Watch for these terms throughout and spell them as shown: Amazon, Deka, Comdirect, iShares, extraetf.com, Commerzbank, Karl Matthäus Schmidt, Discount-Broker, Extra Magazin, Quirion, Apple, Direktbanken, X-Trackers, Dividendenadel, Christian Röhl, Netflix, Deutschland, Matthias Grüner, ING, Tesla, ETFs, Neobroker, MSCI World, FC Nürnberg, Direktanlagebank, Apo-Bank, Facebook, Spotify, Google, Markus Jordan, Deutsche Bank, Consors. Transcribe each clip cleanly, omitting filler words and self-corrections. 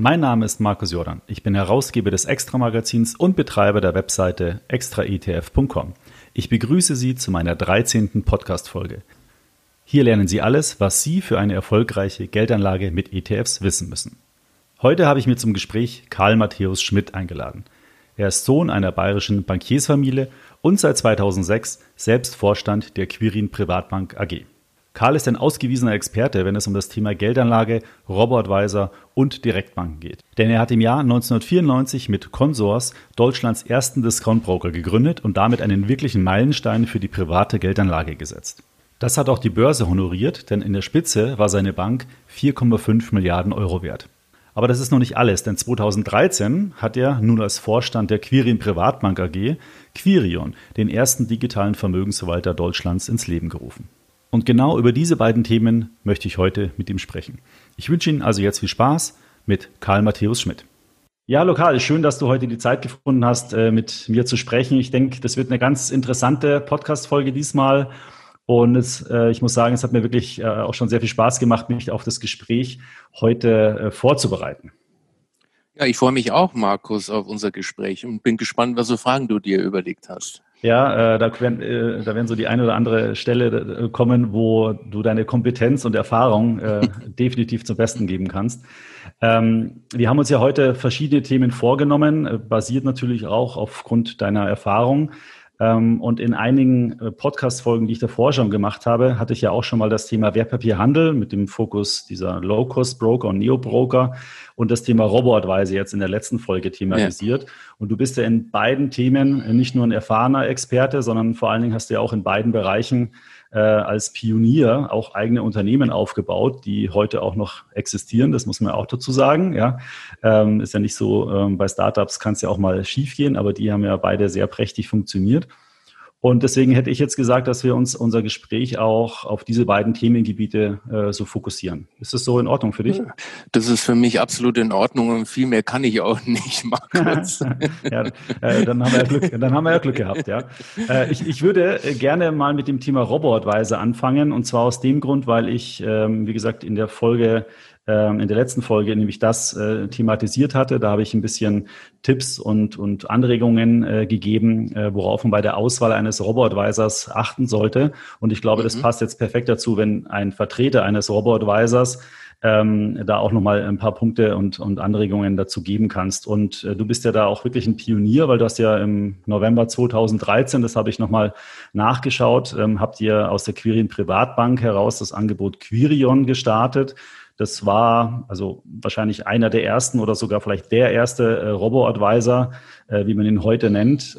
Mein Name ist Markus Jordan. Ich bin Herausgeber des Extra Magazins und Betreiber der Webseite extraetf.com. Ich begrüße Sie zu meiner 13. Podcast-Folge. Hier lernen Sie alles, was Sie für eine erfolgreiche Geldanlage mit ETFs wissen müssen. Heute habe ich mir zum Gespräch Karl Matthäus Schmidt eingeladen. Er ist Sohn einer bayerischen Bankiersfamilie und seit 2006 selbst Vorstand der Quirin Privatbank AG. Karl ist ein ausgewiesener Experte, wenn es um das Thema Geldanlage, Robo-Advisor und Direktbanken geht. Denn er hat im Jahr 1994 mit Consors Deutschlands ersten Discount-Broker gegründet und damit einen wirklichen Meilenstein für die private Geldanlage gesetzt. Das hat auch die Börse honoriert, denn in der Spitze war seine Bank 4,5 Milliarden Euro wert. Aber das ist noch nicht alles, denn 2013 hat er nun als Vorstand der Quirin Privatbank AG Quirion, den ersten digitalen Vermögensverwalter Deutschlands, ins Leben gerufen. Und genau über diese beiden Themen möchte ich heute mit ihm sprechen. Ich wünsche Ihnen also jetzt viel Spaß mit Karl Matthäus Schmidt. Ja, hallo Karl, schön, dass du heute die Zeit gefunden hast, mit mir zu sprechen. Ich denke, das wird eine ganz interessante Podcast-Folge diesmal. Und ich muss sagen, es hat mir wirklich auch schon sehr viel Spaß gemacht, mich auf das Gespräch heute vorzubereiten. Ja, ich freue mich auch, Markus, auf unser Gespräch und bin gespannt, was für Fragen du dir überlegt hast. Ja, da werden so die eine oder andere Stelle kommen, wo du deine Kompetenz und Erfahrung definitiv zum Besten geben kannst. Wir haben uns ja heute verschiedene Themen vorgenommen, basiert natürlich auch aufgrund deiner Erfahrung. Und in einigen Podcast-Folgen, die ich davor schon gemacht habe, hatte ich ja auch schon mal das Thema Wertpapierhandel mit dem Fokus dieser Low-Cost-Broker und Neo-Broker und das Thema Robo-Advisor jetzt in der letzten Folge thematisiert. Ja. Und du bist ja in beiden Themen nicht nur ein erfahrener Experte, sondern vor allen Dingen hast du ja auch in beiden Bereichen als Pionier auch eigene Unternehmen aufgebaut, die heute auch noch existieren. Das muss man auch dazu sagen. Ja, ist ja nicht so, bei Startups kann es ja auch mal schief gehen, aber die haben ja beide sehr prächtig funktioniert. Und deswegen hätte ich jetzt gesagt, dass wir uns unser Gespräch auch auf diese beiden Themengebiete so fokussieren. Ist das so in Ordnung für dich? Das ist für mich absolut in Ordnung und viel mehr kann ich auch nicht, Markus. Ja, dann haben wir ja Glück gehabt. Ja. Ich würde gerne mal mit dem Thema Robo-Advisor anfangen, und zwar aus dem Grund, weil ich, wie gesagt, in der letzten Folge nämlich das thematisiert hatte. Da habe ich ein bisschen Tipps und Anregungen gegeben, worauf man bei der Auswahl eines Robo-Advisors achten sollte. Und ich glaube, das passt jetzt perfekt dazu, wenn ein Vertreter eines Robo-Advisors da auch nochmal ein paar Punkte und Anregungen dazu geben kannst. Und du bist ja da auch wirklich ein Pionier, weil du hast ja im November 2013, das habe ich nochmal nachgeschaut, habt ihr aus der Quirin Privatbank heraus das Angebot Quirion gestartet. Das war also wahrscheinlich einer der ersten oder sogar vielleicht der erste Robo-Advisor, wie man ihn heute nennt,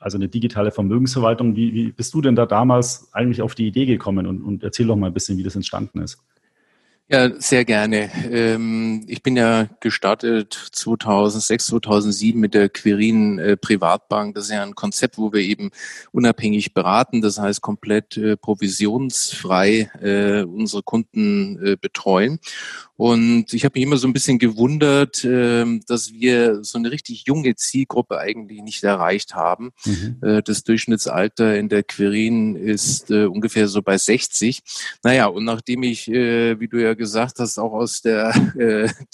also eine digitale Vermögensverwaltung. Wie bist du denn da damals eigentlich auf die Idee gekommen? Und erzähl doch mal ein bisschen, wie das entstanden ist. Ja, sehr gerne. Ich bin ja gestartet 2006, 2007 mit der Quirin Privatbank. Das ist ja ein Konzept, wo wir eben unabhängig beraten, das heißt komplett provisionsfrei unsere Kunden betreuen. Und ich habe mich immer so ein bisschen gewundert, dass wir so eine richtig junge Zielgruppe eigentlich nicht erreicht haben. Das Durchschnittsalter in der Quirin ist ungefähr so bei 60. Naja, und nachdem ich, wie du ja gesagt hast, auch aus der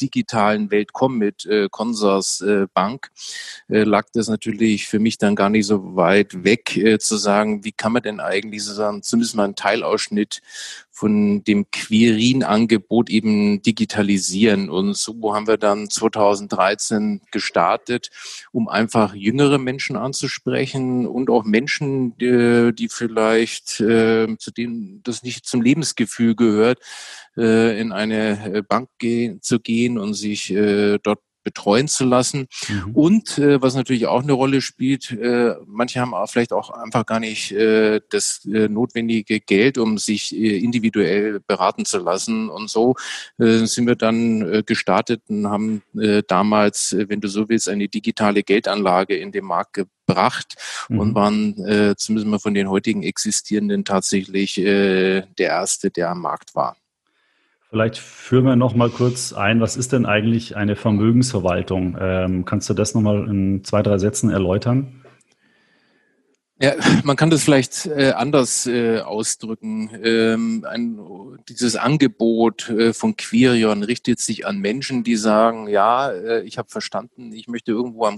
digitalen Welt komme mit Consors Bank, lag das natürlich für mich dann gar nicht so weit weg, zu sagen, wie kann man denn eigentlich sozusagen zumindest mal einen Teilausschnitt von dem Quirin-Angebot eben digitalisieren. Und so haben wir dann 2013 gestartet, um einfach jüngere Menschen anzusprechen und auch Menschen, die vielleicht, zu denen das nicht zum Lebensgefühl gehört, in eine Bank zu gehen und sich dort betreuen zu lassen. Und was natürlich auch eine Rolle spielt, manche haben vielleicht auch einfach gar nicht das notwendige Geld, um sich individuell beraten zu lassen. Und so sind wir dann gestartet und haben damals, wenn du so willst, eine digitale Geldanlage in den Markt gebracht und waren zumindest mal von den heutigen existierenden tatsächlich der erste, der am Markt war. Vielleicht führen wir noch mal kurz ein, was ist denn eigentlich eine Vermögensverwaltung? Kannst du das noch mal in 2, 3 Sätzen erläutern? Ja, man kann das vielleicht anders ausdrücken. Dieses Angebot von Quirion richtet sich an Menschen, die sagen, ja, ich habe verstanden, ich möchte irgendwo am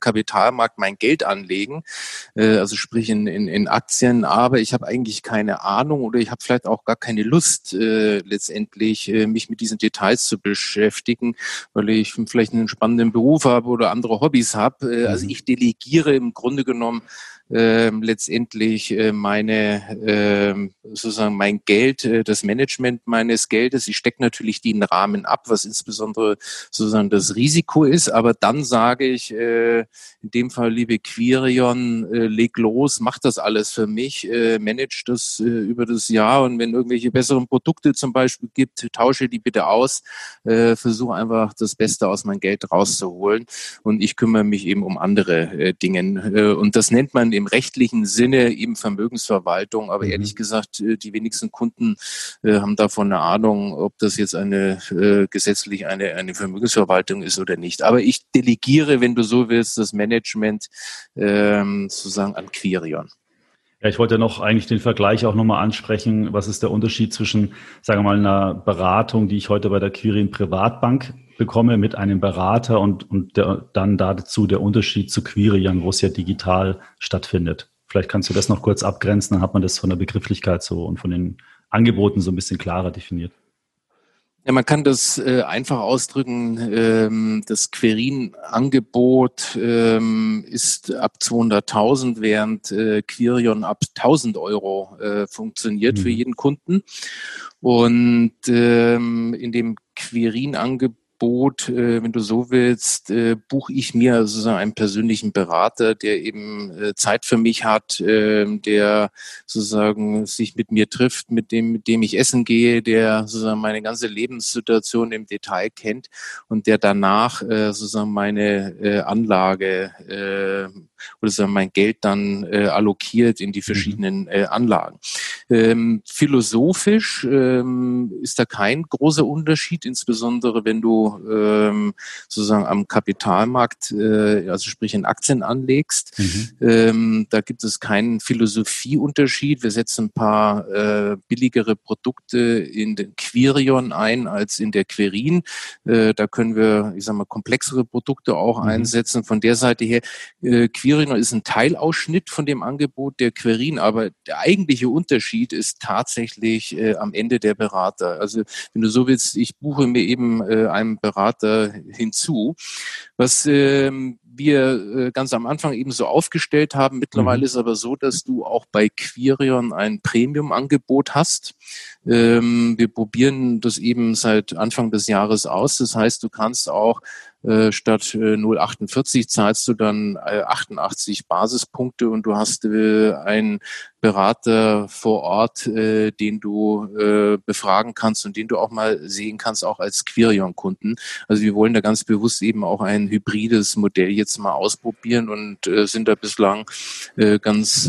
Kapitalmarkt mein Geld anlegen, also sprich in Aktien, aber ich habe eigentlich keine Ahnung oder ich habe vielleicht auch gar keine Lust, letztendlich mich mit diesen Details zu beschäftigen, weil ich vielleicht einen spannenden Beruf habe oder andere Hobbys habe. Also ich delegiere im Grunde genommen letztendlich sozusagen mein Geld, das Management meines Geldes. Ich stecke natürlich den Rahmen ab, was insbesondere sozusagen das Risiko ist. Aber dann sage ich, in dem Fall, liebe Quirion, leg los, mach das alles für mich, manage das über das Jahr. Und wenn irgendwelche besseren Produkte zum Beispiel gibt, tausche die bitte aus. Versuche einfach das Beste aus meinem Geld rauszuholen. Und ich kümmere mich eben um andere Dinge. Und das nennt man im rechtlichen Sinne eben Vermögensverwaltung, aber ehrlich gesagt, die wenigsten Kunden haben davon eine Ahnung, ob das jetzt gesetzlich eine Vermögensverwaltung ist oder nicht. Aber ich delegiere, wenn du so willst, das Management sozusagen an Quirion. Ja, ich wollte noch eigentlich den Vergleich auch nochmal ansprechen. Was ist der Unterschied zwischen, sagen wir mal, einer Beratung, die ich heute bei der Quirin Privatbank bekomme mit einem Berater und dann dazu der Unterschied zu Quirion, wo es ja digital stattfindet. Vielleicht kannst du das noch kurz abgrenzen, dann hat man das von der Begrifflichkeit so und von den Angeboten so ein bisschen klarer definiert. Ja, man kann das einfach ausdrücken, das Quirin-Angebot ist ab 200.000, während Quirion ab 1.000 Euro funktioniert für jeden Kunden. Und in dem Quirin-Angebot, wenn du so willst, buche ich mir sozusagen einen persönlichen Berater, der eben Zeit für mich hat, der sozusagen sich mit mir trifft, mit dem ich essen gehe, der sozusagen meine ganze Lebenssituation im Detail kennt und der danach sozusagen meine Anlage oder sozusagen mein Geld dann allokiert in die verschiedenen Anlagen. Philosophisch ist da kein großer Unterschied, insbesondere wenn du sozusagen am Kapitalmarkt, also sprich in Aktien anlegst. Da gibt es keinen Philosophieunterschied. Wir setzen ein paar billigere Produkte in den Quirion ein als in der Quirin. Da können wir, ich sag mal, komplexere Produkte auch einsetzen. Von der Seite her, Quirion ist ein Teilausschnitt von dem Angebot der Quirin, aber der eigentliche Unterschied ist tatsächlich am Ende der Berater. Also wenn du so willst, ich buche mir eben einem Berater hinzu. Was wir ganz am Anfang eben so aufgestellt haben, mittlerweile ist aber so, dass du auch bei Quirion ein Premium-Angebot hast. Wir probieren das eben seit Anfang des Jahres aus. Das heißt, du kannst auch statt 0,48 zahlst du dann 88 Basispunkte und du hast einen Berater vor Ort, den du befragen kannst und den du auch mal sehen kannst, auch als Quirion-Kunden. Also wir wollen da ganz bewusst eben auch ein hybrides Modell jetzt mal ausprobieren und sind da bislang ganz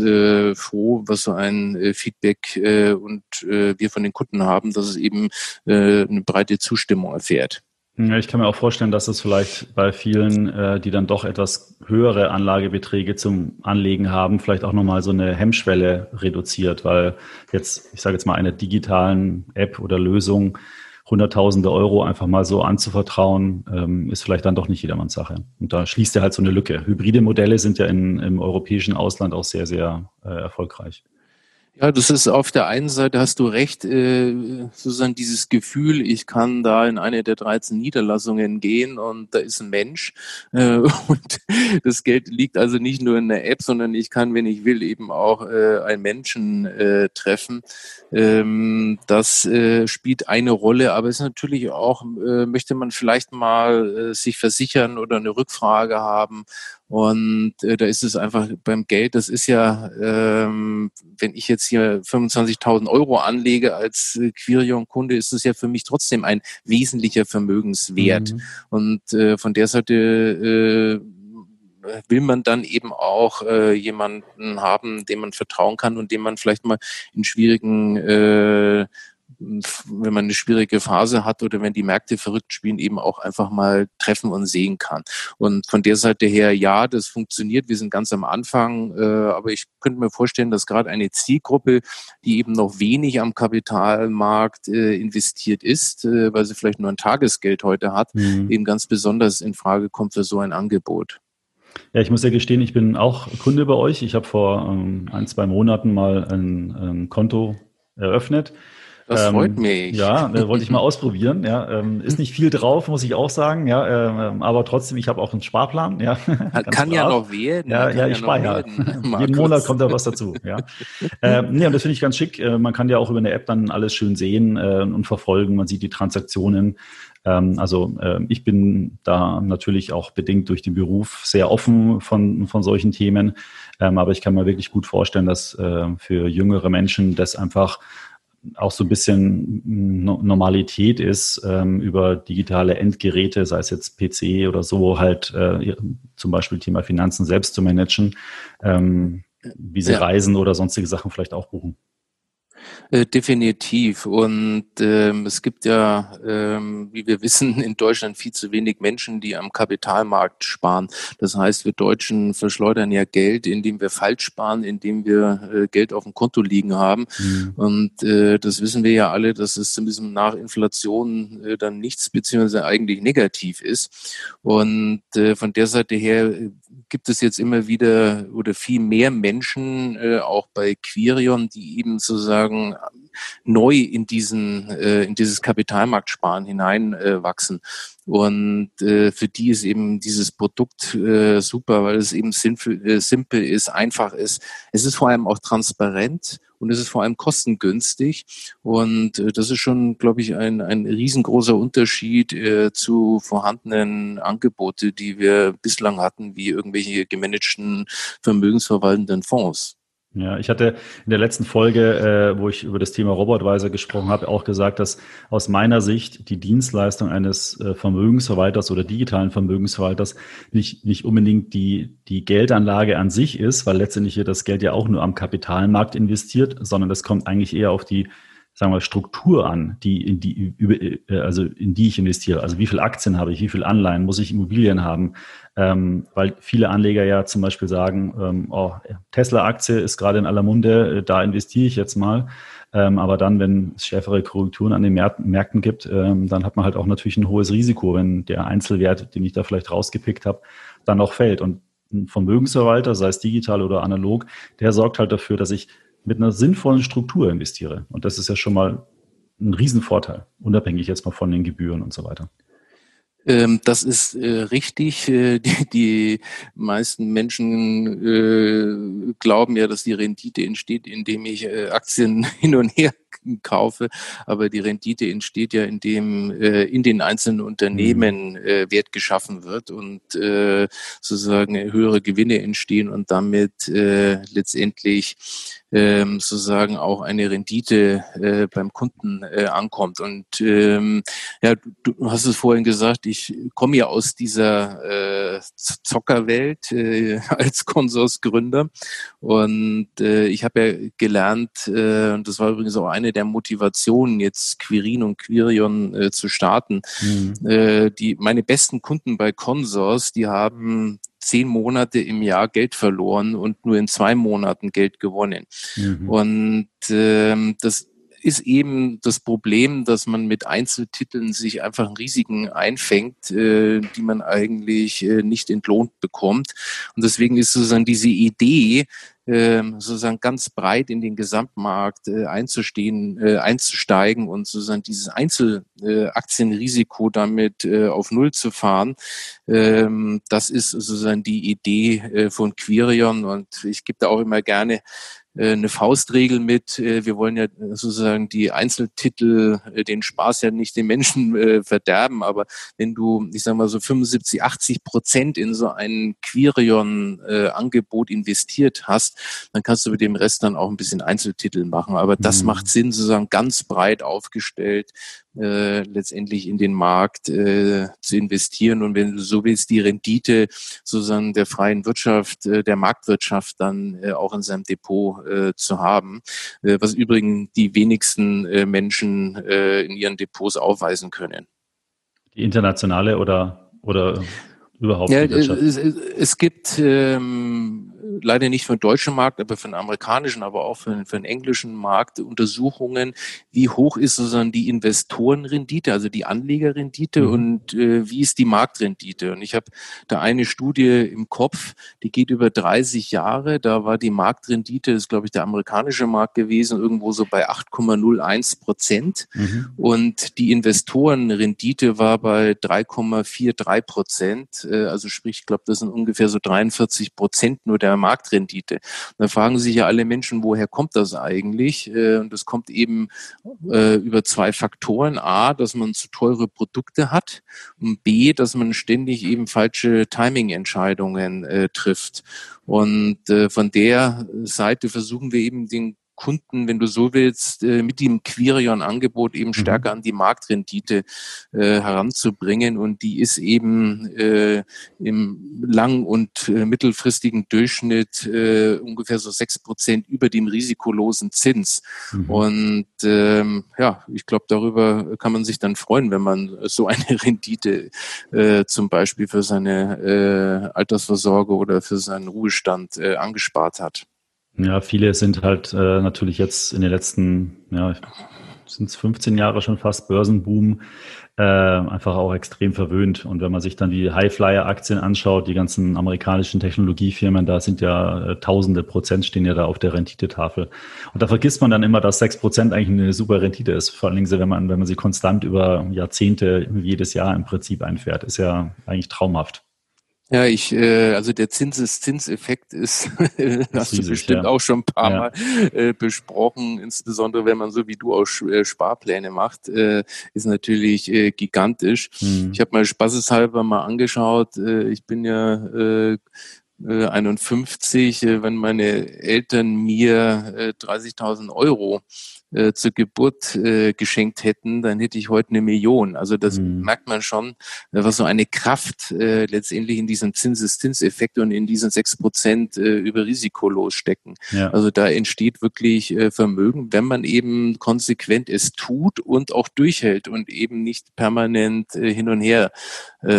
froh, was so ein Feedback und wir von den Kunden haben, dass es eben eine breite Zustimmung erfährt. Ja, ich kann mir auch vorstellen, dass es vielleicht bei vielen, die dann doch etwas höhere Anlagebeträge zum Anlegen haben, vielleicht auch nochmal so eine Hemmschwelle reduziert, weil jetzt, ich sage jetzt mal, einer digitalen App oder Lösung Hunderttausende Euro einfach mal so anzuvertrauen, ist vielleicht dann doch nicht jedermanns Sache. Und da schließt er halt so eine Lücke. Hybride Modelle sind ja im europäischen Ausland auch sehr, sehr erfolgreich. Ja, das ist auf der einen Seite, hast du recht, sozusagen dieses Gefühl, ich kann da in eine der 13 Niederlassungen gehen und da ist ein Mensch und das Geld liegt also nicht nur in der App, sondern ich kann, wenn ich will, eben auch einen Menschen treffen. Das spielt eine Rolle, aber es ist natürlich auch, möchte man vielleicht mal sich versichern oder eine Rückfrage haben. Und da ist es einfach beim Geld, das ist ja, wenn ich jetzt hier 25.000 Euro anlege als Quirion-Kunde, ist es ja für mich trotzdem ein wesentlicher Vermögenswert. Und von der Seite will man dann eben auch jemanden haben, dem man vertrauen kann und dem man vielleicht mal in schwierigen wenn man eine schwierige Phase hat oder wenn die Märkte verrückt spielen, eben auch einfach mal treffen und sehen kann. Und von der Seite her, ja, das funktioniert. Wir sind ganz am Anfang, aber ich könnte mir vorstellen, dass gerade eine Zielgruppe, die eben noch wenig am Kapitalmarkt investiert ist, weil sie vielleicht nur ein Tagesgeld heute hat, eben ganz besonders in Frage kommt für so ein Angebot. Ja, ich muss ja gestehen, ich bin auch Kunde bei euch. Ich habe vor 1-2 Monaten mal ein Konto eröffnet. Das freut mich. Ja, wollte ich mal ausprobieren. Ja, ist nicht viel drauf, muss ich auch sagen. Ja, aber trotzdem, ich habe auch einen Sparplan. Ja, kann ja noch werden. Ja, ja, ich speichere. Jeden Monat kommt da was dazu. Ja, und das finde ich ganz schick. Man kann ja auch über eine App dann alles schön sehen und verfolgen. Man sieht die Transaktionen. Ich bin da natürlich auch bedingt durch den Beruf sehr offen von solchen Themen. Aber ich kann mir wirklich gut vorstellen, dass für jüngere Menschen das einfach auch so ein bisschen Normalität ist, über digitale Endgeräte, sei es jetzt PC oder so, halt zum Beispiel Thema Finanzen selbst zu managen, wie sie Reisen oder sonstige Sachen vielleicht auch buchen. Definitiv. Und es gibt ja, wie wir wissen, in Deutschland viel zu wenig Menschen, die am Kapitalmarkt sparen. Das heißt, wir Deutschen verschleudern ja Geld, indem wir falsch sparen, indem wir Geld auf dem Konto liegen haben. Und das wissen wir ja alle, dass es zumindest nach Inflation dann nichts beziehungsweise eigentlich negativ ist. Und von der Seite her gibt es jetzt immer wieder oder viel mehr Menschen, auch bei Quirion, die eben sozusagen neu in dieses Kapitalmarktsparen hineinwachsen. Und für die ist eben dieses Produkt super, weil es eben simpel ist, einfach ist. Es ist vor allem auch transparent und es ist vor allem kostengünstig. Und das ist schon, glaube ich, ein riesengroßer Unterschied zu vorhandenen Angeboten, die wir bislang hatten, wie irgendwelche gemanagten vermögensverwaltenden Fonds. Ja, ich hatte in der letzten Folge, wo ich über das Thema Robo-Advisor gesprochen habe, auch gesagt, dass aus meiner Sicht die Dienstleistung eines Vermögensverwalters oder digitalen Vermögensverwalters nicht unbedingt die Geldanlage an sich ist, weil letztendlich wird das Geld ja auch nur am Kapitalmarkt investiert, sondern das kommt eigentlich eher auf die, sagen wir, Struktur an, in die ich investiere. Also wie viel Aktien habe ich, wie viel Anleihen, muss ich Immobilien haben? Weil viele Anleger ja zum Beispiel sagen, Tesla-Aktie ist gerade in aller Munde, da investiere ich jetzt mal. Aber dann, wenn es schärfere Korrekturen an den Märkten gibt, dann hat man halt auch natürlich ein hohes Risiko, wenn der Einzelwert, den ich da vielleicht rausgepickt habe, dann auch fällt. Und ein Vermögensverwalter, sei es digital oder analog, der sorgt halt dafür, dass ich mit einer sinnvollen Struktur investiere. Und das ist ja schon mal ein Riesenvorteil, unabhängig jetzt mal von den Gebühren und so weiter. Das ist richtig. Die meisten Menschen glauben ja, dass die Rendite entsteht, indem ich Aktien hin und her kaufe, aber die Rendite entsteht ja, indem in den einzelnen Unternehmen Wert geschaffen wird und sozusagen höhere Gewinne entstehen und damit letztendlich sozusagen auch eine Rendite beim Kunden ankommt. Und du hast es vorhin gesagt, ich komme ja aus dieser Zockerwelt als Consorsgründer und ich habe ja gelernt, und das war übrigens auch eine der Motivationen, jetzt Quirin und Quirion zu starten. Meine besten Kunden bei Consors, die haben 10 Monate im Jahr Geld verloren und nur in 2 Monaten Geld gewonnen. Und das ist eben das Problem, dass man mit Einzeltiteln sich einfach Risiken einfängt, die man eigentlich nicht entlohnt bekommt. Und deswegen ist sozusagen diese Idee, sozusagen ganz breit in den Gesamtmarkt einzusteigen und sozusagen dieses Einzelaktienrisiko damit auf Null zu fahren. Das ist sozusagen die Idee von Quirion und ich gebe da auch immer gerne eine Faustregel mit. Wir wollen ja sozusagen die Einzeltitel, den Spaß ja nicht den Menschen verderben, aber wenn du, ich sage mal so 75-80% in so ein Quirion-Angebot investiert hast, dann kannst du mit dem Rest dann auch ein bisschen Einzeltitel machen. Aber das macht Sinn, sozusagen ganz breit aufgestellt letztendlich in den Markt zu investieren. Und wenn du so willst, die Rendite sozusagen der freien Wirtschaft, der Marktwirtschaft dann auch in seinem Depot zu haben, was übrigens die wenigsten Menschen in ihren Depots aufweisen können. Die internationale oder überhaupt ja, die Wirtschaft? Es gibt leider nicht für den deutschen Markt, aber für den amerikanischen, aber auch für den englischen Markt Untersuchungen, wie hoch ist sozusagen die Investorenrendite, also die Anlegerrendite und wie ist die Marktrendite. Und ich habe da eine Studie im Kopf, die geht über 30 Jahre, da war die Marktrendite, das ist glaube ich der amerikanische Markt gewesen, irgendwo so bei 8,01% und die Investorenrendite war bei 3,43%, also sprich, ich glaube, das sind ungefähr so 43% nur der Marktrendite. Und dann fragen sich ja alle Menschen, woher kommt das eigentlich? Und das kommt eben über zwei Faktoren. A, dass man zu teure Produkte hat und B, dass man ständig eben falsche Timing-Entscheidungen trifft. Und von der Seite versuchen wir eben den Kunden, wenn du so willst, mit dem Quirion-Angebot eben stärker an die Marktrendite heranzubringen. Und die ist eben im lang- und mittelfristigen Durchschnitt ungefähr so 6% über dem risikolosen Zins. Und ich glaube, darüber kann man sich dann freuen, wenn man so eine Rendite zum Beispiel für seine Altersvorsorge oder für seinen Ruhestand angespart hat. Ja, viele sind halt natürlich jetzt in den letzten, sind es 15 Jahre schon fast, Börsenboom, einfach auch extrem verwöhnt. Und wenn man sich dann die Highflyer-Aktien anschaut, die ganzen amerikanischen Technologiefirmen, da sind ja tausende Prozent stehen ja da auf der Renditetafel. Und da vergisst man dann immer, dass 6% eigentlich eine super Rendite ist. Vor allen Dingen, wenn man sie konstant über Jahrzehnte jedes Jahr im Prinzip einfährt, ist ja eigentlich traumhaft. Ja, also der Zinseszinseffekt ist, hast du bestimmt auch schon ein paar Mal besprochen, insbesondere wenn man so wie du auch Sparpläne macht, ist natürlich gigantisch. Ich habe mal spaßeshalber mal angeschaut, ich bin ja 51, wenn meine Eltern mir 30.000 Euro zur Geburt geschenkt hätten, dann hätte ich heute 1 Million. Also das merkt man schon, was so eine Kraft letztendlich in diesem Zinseszinseffekt und in diesen 6% über Risiko losstecken. Ja. Also da entsteht wirklich Vermögen, wenn man eben konsequent es tut und auch durchhält und eben nicht permanent hin und her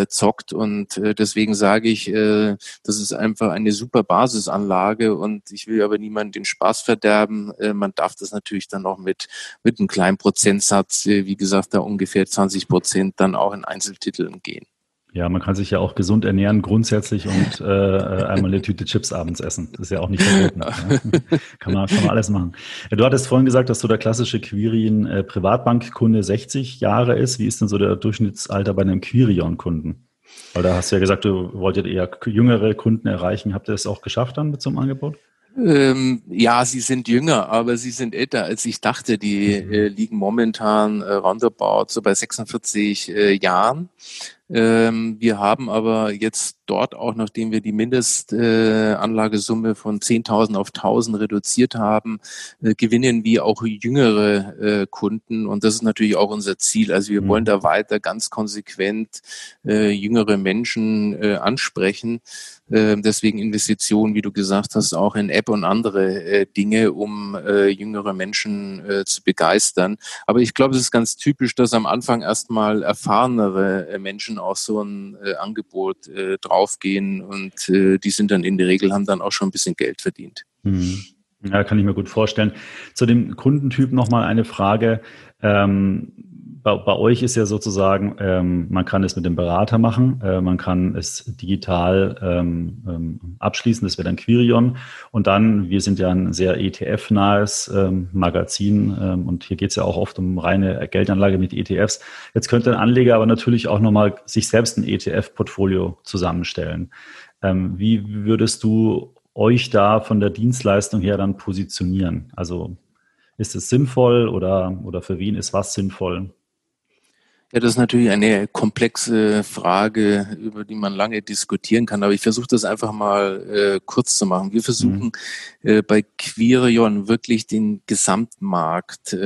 zockt. Und deswegen sage ich, das ist einfach eine super Basisanlage und ich will aber niemandem den Spaß verderben. Man darf das natürlich dann auch mit einem kleinen Prozentsatz, wie gesagt, da ungefähr 20% dann auch in Einzeltiteln gehen. Ja, man kann sich ja auch gesund ernähren grundsätzlich und einmal eine Tüte Chips abends essen. Das ist ja auch nicht verboten. Ne? Kann man alles machen. Du hattest vorhin gesagt, dass so der klassische Quirin Privatbankkunde 60 Jahre ist. Wie ist denn so der Durchschnittsalter bei einem Quirion-Kunden? Weil da hast du ja gesagt, du wolltet eher jüngere Kunden erreichen. Habt ihr das auch geschafft dann mit so einem Angebot? Ja, sie sind jünger, aber sie sind älter, als ich dachte. Die liegen momentan roundabout so bei 46 Jahren. Wir haben aber jetzt dort auch, nachdem wir die Mindestanlagesumme von 10.000 auf 1.000 reduziert haben, gewinnen wir auch jüngere Kunden. Und das ist natürlich auch unser Ziel. Also wir wollen da weiter ganz konsequent jüngere Menschen ansprechen. Deswegen Investitionen, wie du gesagt hast, auch in App und andere Dinge, um jüngere Menschen zu begeistern. Aber ich glaube, es ist ganz typisch, dass am Anfang erstmal erfahrenere Menschen auf so ein Angebot draufgehen und die sind dann in der Regel, haben dann auch schon ein bisschen Geld verdient. Ja, kann ich mir gut vorstellen. Zu dem Kundentyp nochmal eine Frage. Bei euch ist ja sozusagen, man kann es mit dem Berater machen, man kann es digital abschließen, das wäre dann Quirion. Und dann, wir sind ja ein sehr ETF-nahes Magazin und hier geht es ja auch oft um reine Geldanlage mit ETFs. Jetzt könnte ein Anleger aber natürlich auch nochmal sich selbst ein ETF-Portfolio zusammenstellen. Wie würdest du euch da von der Dienstleistung her dann positionieren? Also ist es sinnvoll oder für wen ist was sinnvoll? Ja, das ist natürlich eine komplexe Frage, über die man lange diskutieren kann, aber ich versuche das einfach mal kurz zu machen. Wir versuchen bei Quirion wirklich den Gesamtmarkt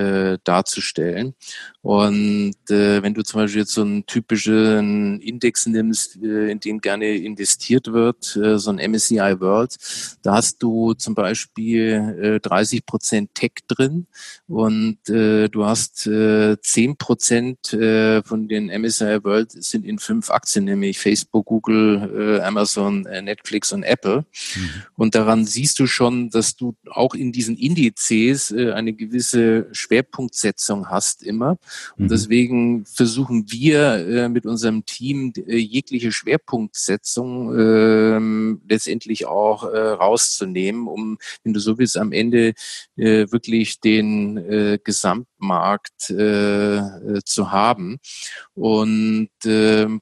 darzustellen. Und wenn du zum Beispiel jetzt so einen typischen Index nimmst, in den gerne investiert wird, so ein MSCI World, da hast du zum Beispiel 30% Tech drin und du hast 10% von den MSCI World sind in 5 Aktien, nämlich Facebook, Google, Amazon, Netflix und Apple. Und daran siehst du schon, dass du auch in diesen Indizes eine gewisse Schwerpunktsetzung hast immer. Und deswegen versuchen wir mit unserem Team jegliche Schwerpunktsetzung letztendlich auch rauszunehmen, um, wenn du so willst, am Ende wirklich den Gesamtmarkt zu haben. Und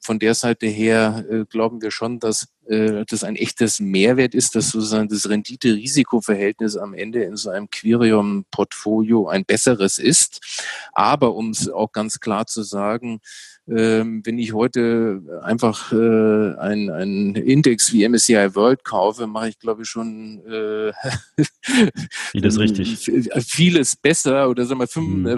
von der Seite her glauben wir schon, dass das ein echtes Mehrwert ist, dass sozusagen das Rendite-Risiko-Verhältnis am Ende in so einem Quirion-Portfolio ein besseres ist. Aber um es auch ganz klar zu sagen, wenn ich heute einfach einen Index wie MSCI World kaufe, mache ich, glaube ich, schon vieles richtig. Vieles besser oder sagen wir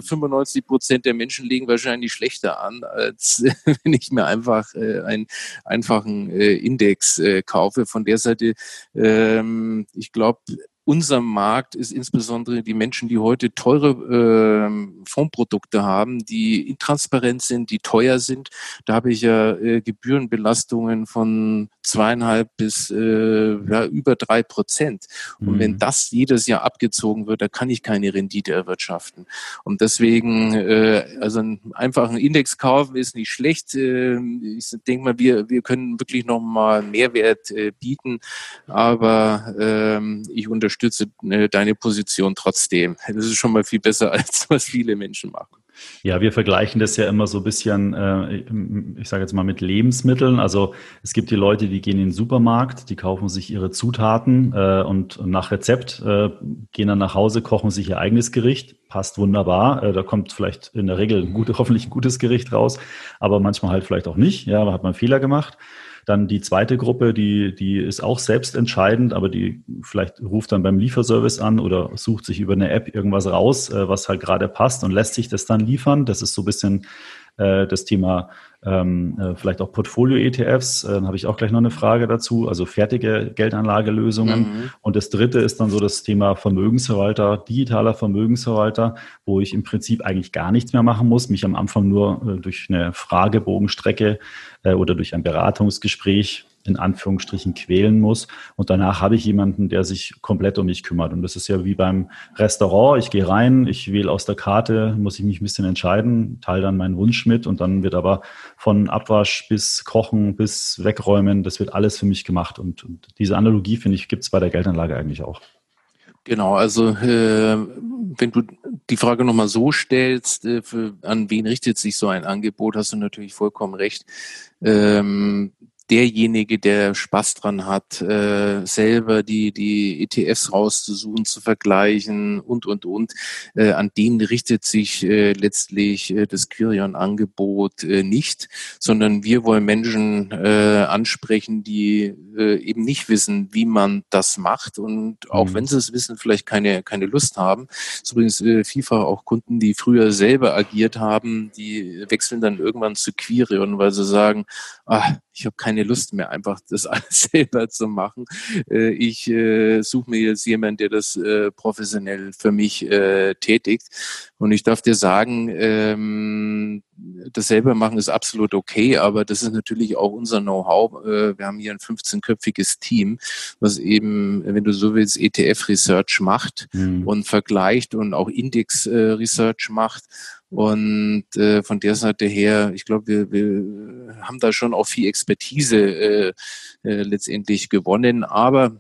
95% der Menschen legen wahrscheinlich schlechter an, als wenn ich mir einfach einen einfachen Index kaufe. Von der Seite, ich glaube, unser Markt ist insbesondere die Menschen, die heute teure Fondsprodukte haben, die intransparent sind, die teuer sind. Da habe ich ja Gebührenbelastungen von 2,5 bis über 3%. Und wenn das jedes Jahr abgezogen wird, da kann ich keine Rendite erwirtschaften. Und deswegen, also einen einfachen Index kaufen ist nicht schlecht. Ich denke mal, wir können wirklich nochmal Mehrwert bieten. Aber ich unterstütze deine Position trotzdem. Das ist schon mal viel besser, als was viele Menschen machen. Ja, wir vergleichen das ja immer so ein bisschen, ich sage jetzt mal, mit Lebensmitteln. Also es gibt die Leute, die gehen in den Supermarkt, die kaufen sich ihre Zutaten und nach Rezept gehen dann nach Hause, kochen sich ihr eigenes Gericht. Passt wunderbar. Da kommt vielleicht in der Regel hoffentlich ein gutes Gericht raus, aber manchmal halt vielleicht auch nicht. Ja, da hat man einen Fehler gemacht. Dann die zweite Gruppe, die ist auch selbst entscheidend, aber die vielleicht ruft dann beim Lieferservice an oder sucht sich über eine App irgendwas raus, was halt gerade passt und lässt sich das dann liefern. Das ist so ein bisschen das Thema vielleicht auch Portfolio-ETFs. Dann habe ich auch gleich noch eine Frage dazu, also fertige Geldanlagelösungen. Und das dritte ist dann so das Thema Vermögensverwalter, digitaler Vermögensverwalter, wo ich im Prinzip eigentlich gar nichts mehr machen muss, mich am Anfang nur durch eine Fragebogenstrecke oder durch ein Beratungsgespräch in Anführungsstrichen quälen muss. Und danach habe ich jemanden, der sich komplett um mich kümmert. Und das ist ja wie beim Restaurant. Ich gehe rein, ich wähle aus der Karte, muss ich mich ein bisschen entscheiden, teile dann meinen Wunsch mit und dann wird aber von Abwasch bis Kochen bis Wegräumen, das wird alles für mich gemacht. Und diese Analogie, finde ich, gibt es bei der Geldanlage eigentlich auch. Genau, also wenn du die Frage nochmal so stellst, an wen richtet sich so ein Angebot, hast du natürlich vollkommen recht. Derjenige, der Spaß dran hat, selber die ETFs rauszusuchen, zu vergleichen und. An den richtet sich letztlich das Quirion-Angebot nicht, sondern wir wollen Menschen ansprechen, die eben nicht wissen, wie man das macht. Und auch wenn sie es wissen, vielleicht keine Lust haben. Das ist übrigens vielfach auch Kunden, die früher selber agiert haben, die wechseln dann irgendwann zu Quirion, weil sie sagen, ich habe keine Lust mehr, einfach das alles selber zu machen. Ich suche mir jetzt jemanden, der das professionell für mich tätigt. Und ich darf dir sagen, das selber machen ist absolut okay, aber das ist natürlich auch unser Know-how. Wir haben hier ein 15-köpfiges Team, was eben, wenn du so willst, ETF-Research macht und vergleicht und auch Index-Research macht. Und von der Seite her, ich glaube, wir haben da schon auch viel Expertise letztendlich gewonnen. Aber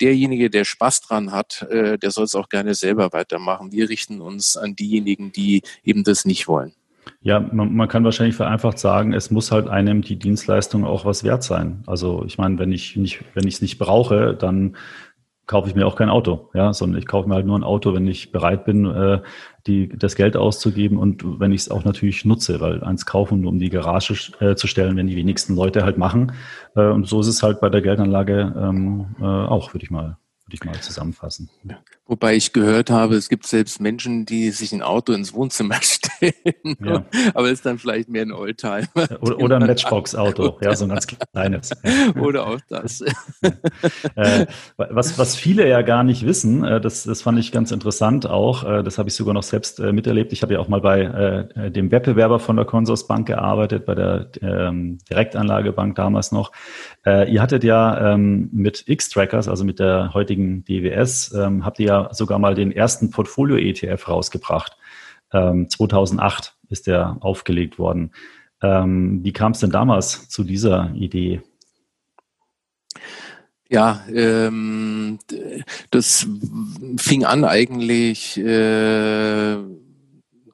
derjenige, der Spaß dran hat, der soll es auch gerne selber weitermachen. Wir richten uns an diejenigen, die eben das nicht wollen. Ja, man kann wahrscheinlich vereinfacht sagen, es muss halt einem die Dienstleistung auch was wert sein. Also ich meine, wenn ich es nicht brauche, dann kaufe ich mir auch kein Auto, ja, sondern ich kaufe mir halt nur ein Auto, wenn ich bereit bin, das Geld auszugeben und wenn ich es auch natürlich nutze, weil eins kaufen, nur um die Garage zu stellen, wenn die wenigsten Leute halt machen. Und so ist es halt bei der Geldanlage auch, würde ich mal zusammenfassen. Wobei ich gehört habe, es gibt selbst Menschen, die sich ein Auto ins Wohnzimmer stellen, ja. Aber es ist dann vielleicht mehr ein Oldtimer. Oder ein Matchbox-Auto, ja, so ein ganz kleines. Oder auch das. Was viele ja gar nicht wissen, das fand ich ganz interessant auch, das habe ich sogar noch selbst miterlebt. Ich habe ja auch mal bei dem Wettbewerber von der Consorsbank gearbeitet, bei der Direktanlagebank damals noch. Ihr hattet ja mit X-Trackers, also mit der heutigen DWS, habt ihr ja sogar mal den ersten Portfolio-ETF rausgebracht. 2008 ist der aufgelegt worden. Wie kam es denn damals zu dieser Idee? Ja, das fing an eigentlich,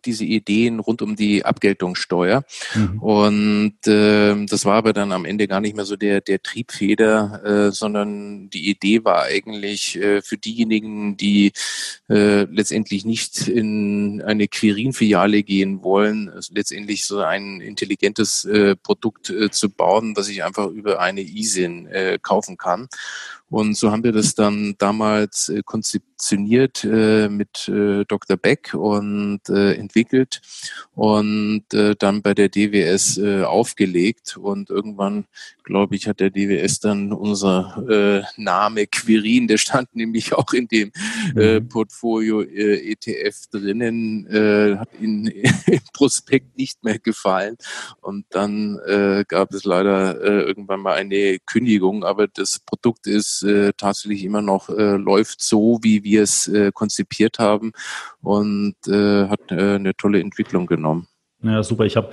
diese Ideen rund um die Abgeltungssteuer. Mhm. Und das war aber dann am Ende gar nicht mehr so der Triebfeder, sondern die Idee war eigentlich für diejenigen, die letztendlich nicht in eine Quirin-Filiale gehen wollen, letztendlich so ein intelligentes Produkt zu bauen, was ich einfach über eine ISIN kaufen kann. Und so haben wir das dann damals konzeptioniert mit Dr. Beck und entwickelt und dann bei der DWS aufgelegt. Und irgendwann, glaube ich, hat der DWS dann unser Name Quirin, der stand nämlich auch in dem Portfolio ETF drinnen, hat ihnen im Prospekt nicht mehr gefallen. Und dann gab es leider irgendwann mal eine Kündigung, aber das Produkt ist tatsächlich immer noch läuft so, wie wir es konzipiert haben und hat eine tolle Entwicklung genommen. Ja, super. Ich habe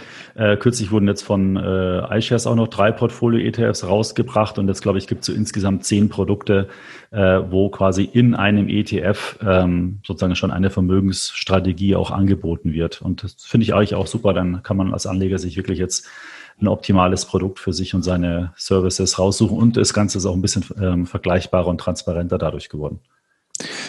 kürzlich wurden jetzt von iShares auch noch 3 Portfolio-ETFs rausgebracht und jetzt, glaube ich, gibt es so insgesamt 10 Produkte, wo quasi in einem ETF sozusagen schon eine Vermögensstrategie auch angeboten wird. Und das finde ich eigentlich auch super. Dann kann man als Anleger sich wirklich jetzt ein optimales Produkt für sich und seine Services raussuchen und das Ganze ist auch ein bisschen vergleichbarer und transparenter dadurch geworden.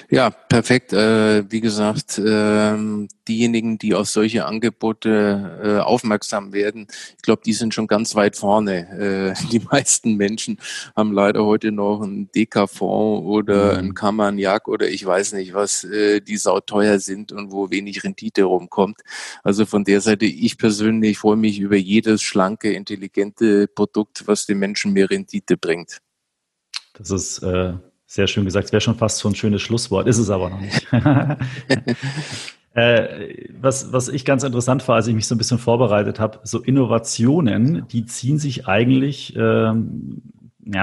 Ja, perfekt. Wie gesagt, diejenigen, die auf solche Angebote aufmerksam werden, ich glaube, die sind schon ganz weit vorne. Die meisten Menschen haben leider heute noch einen Deka-Fonds oder einen Kammerniak oder ich weiß nicht was, die sauteuer sind und wo wenig Rendite rumkommt. Also von der Seite, ich persönlich freue mich über jedes schlanke, intelligente Produkt, was den Menschen mehr Rendite bringt. Das ist sehr schön gesagt. Es wäre schon fast so ein schönes Schlusswort, ist es aber noch nicht. Was ich ganz interessant war, als ich mich so ein bisschen vorbereitet habe, so Innovationen, die ziehen sich eigentlich, ja,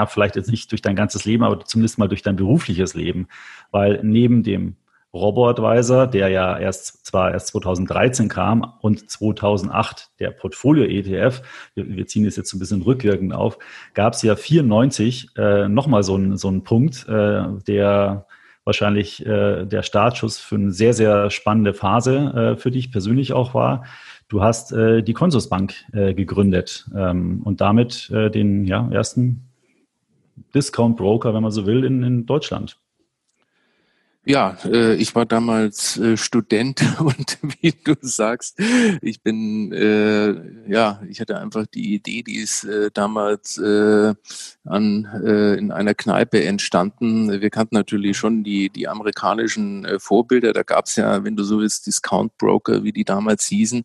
vielleicht jetzt nicht durch dein ganzes Leben, aber zumindest mal durch dein berufliches Leben, weil neben dem Robo-Advisor, der ja erst 2013 kam und 2008 der Portfolio-ETF, wir ziehen das jetzt so ein bisschen rückwirkend auf, gab es ja 94 nochmal so einen Punkt, der wahrscheinlich der Startschuss für eine sehr, sehr spannende Phase für dich persönlich auch war. Du hast die Consorsbank gegründet und damit den ersten Discount-Broker, wenn man so will, in Deutschland. Ja, ich war damals Student und wie du sagst, ich hatte einfach die Idee, die ist damals in einer Kneipe entstanden. Wir kannten natürlich schon die amerikanischen Vorbilder. Da gab's ja, wenn du so willst, Discount Broker, wie die damals hießen.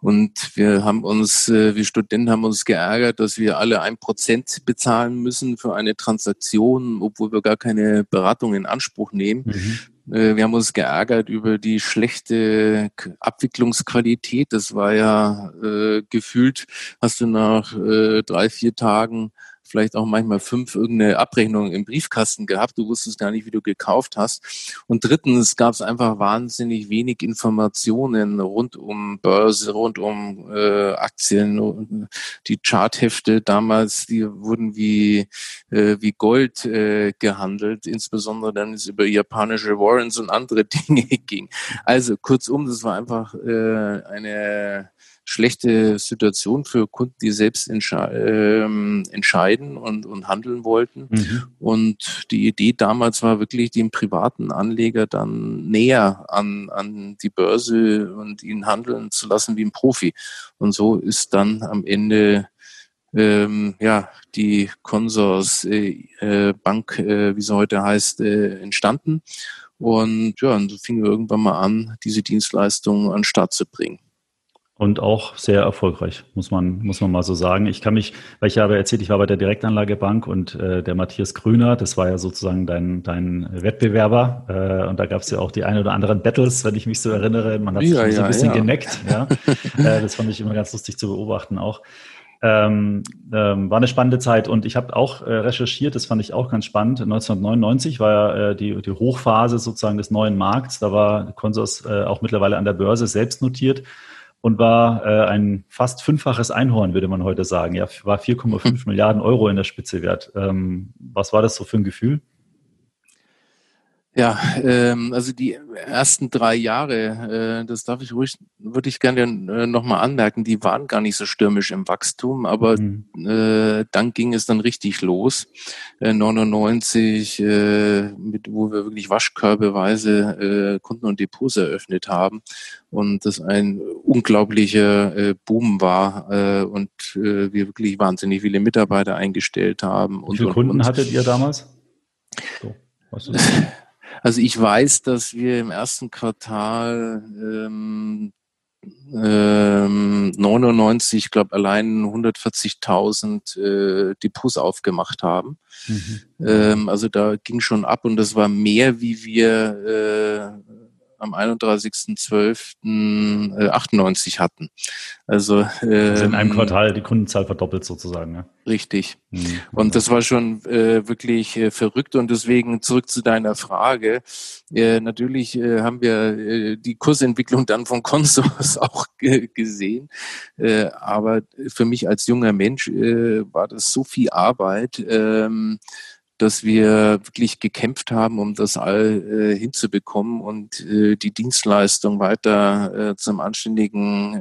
Und wir haben uns, wir Studenten haben uns geärgert, dass wir alle 1% bezahlen müssen für eine Transaktion, obwohl wir gar keine Beratung in Anspruch nehmen. Mhm. Wir haben uns geärgert über die schlechte Abwicklungsqualität. Das war ja gefühlt, hast du nach 3-4 Tagen, vielleicht auch manchmal 5, irgendeine Abrechnung im Briefkasten gehabt. Du wusstest gar nicht, wie du gekauft hast. Und drittens gab es einfach wahnsinnig wenig Informationen rund um Börse, rund um Aktien. Die Charthefte damals, die wurden wie Gold gehandelt, insbesondere dann es über japanische Warrants und andere Dinge ging. Also kurzum, das war einfach eine schlechte Situation für Kunden, die selbst entscheiden und handeln wollten. Mhm. Und die Idee damals war wirklich, den privaten Anleger dann näher an die Börse und ihn handeln zu lassen wie ein Profi. Und so ist dann am Ende die Consors Bank, wie sie heute heißt, entstanden. Und ja, und so fingen wir irgendwann mal an, diese Dienstleistungen an den Start zu bringen. Und auch sehr erfolgreich, muss man mal so sagen. Ich kann mich, weil ich habe erzählt, ich war bei der Direktanlagebank und der Matthias Grüner, das war ja sozusagen dein Wettbewerber. Und da gab es ja auch die ein oder anderen Battles, wenn ich mich so erinnere. Man hat sich so ein bisschen geneckt. Ja. Das fand ich immer ganz lustig zu beobachten auch. War eine spannende Zeit und ich habe auch recherchiert, das fand ich auch ganz spannend. 1999 war ja die Hochphase sozusagen des neuen Markts. Da war Consors auch mittlerweile an der Börse selbst notiert und war ein fast fünffaches Einhorn, würde man heute sagen. Ja, war 4,5 Milliarden Euro in der Spitze wert. Was war das so für ein Gefühl? Ja, also die ersten 3 Jahre, das würde ich gerne nochmal anmerken, die waren gar nicht so stürmisch im Wachstum, aber dann ging es dann richtig los. 99, wo wir wirklich waschkörbeweise Kunden und Depots eröffnet haben und das ein unglaublicher Boom war und wir wirklich wahnsinnig viele Mitarbeiter eingestellt haben. Wie viele Kunden hattet ihr damals? So, was ist das? Also ich weiß, dass wir im ersten Quartal 99, ich glaube allein 140.000 Depots aufgemacht haben. Mhm. Also da ging schon ab und das war mehr, wie wir am 31.12.98 hatten. Also in einem Quartal die Kundenzahl verdoppelt sozusagen. Ne? Richtig. Mhm. Und das war schon wirklich verrückt und deswegen zurück zu deiner Frage. Natürlich haben wir die Kursentwicklung dann von Consors auch gesehen, aber für mich als junger Mensch war das so viel Arbeit, dass wir wirklich gekämpft haben, um das all hinzubekommen und die Dienstleistung weiter zum anständigen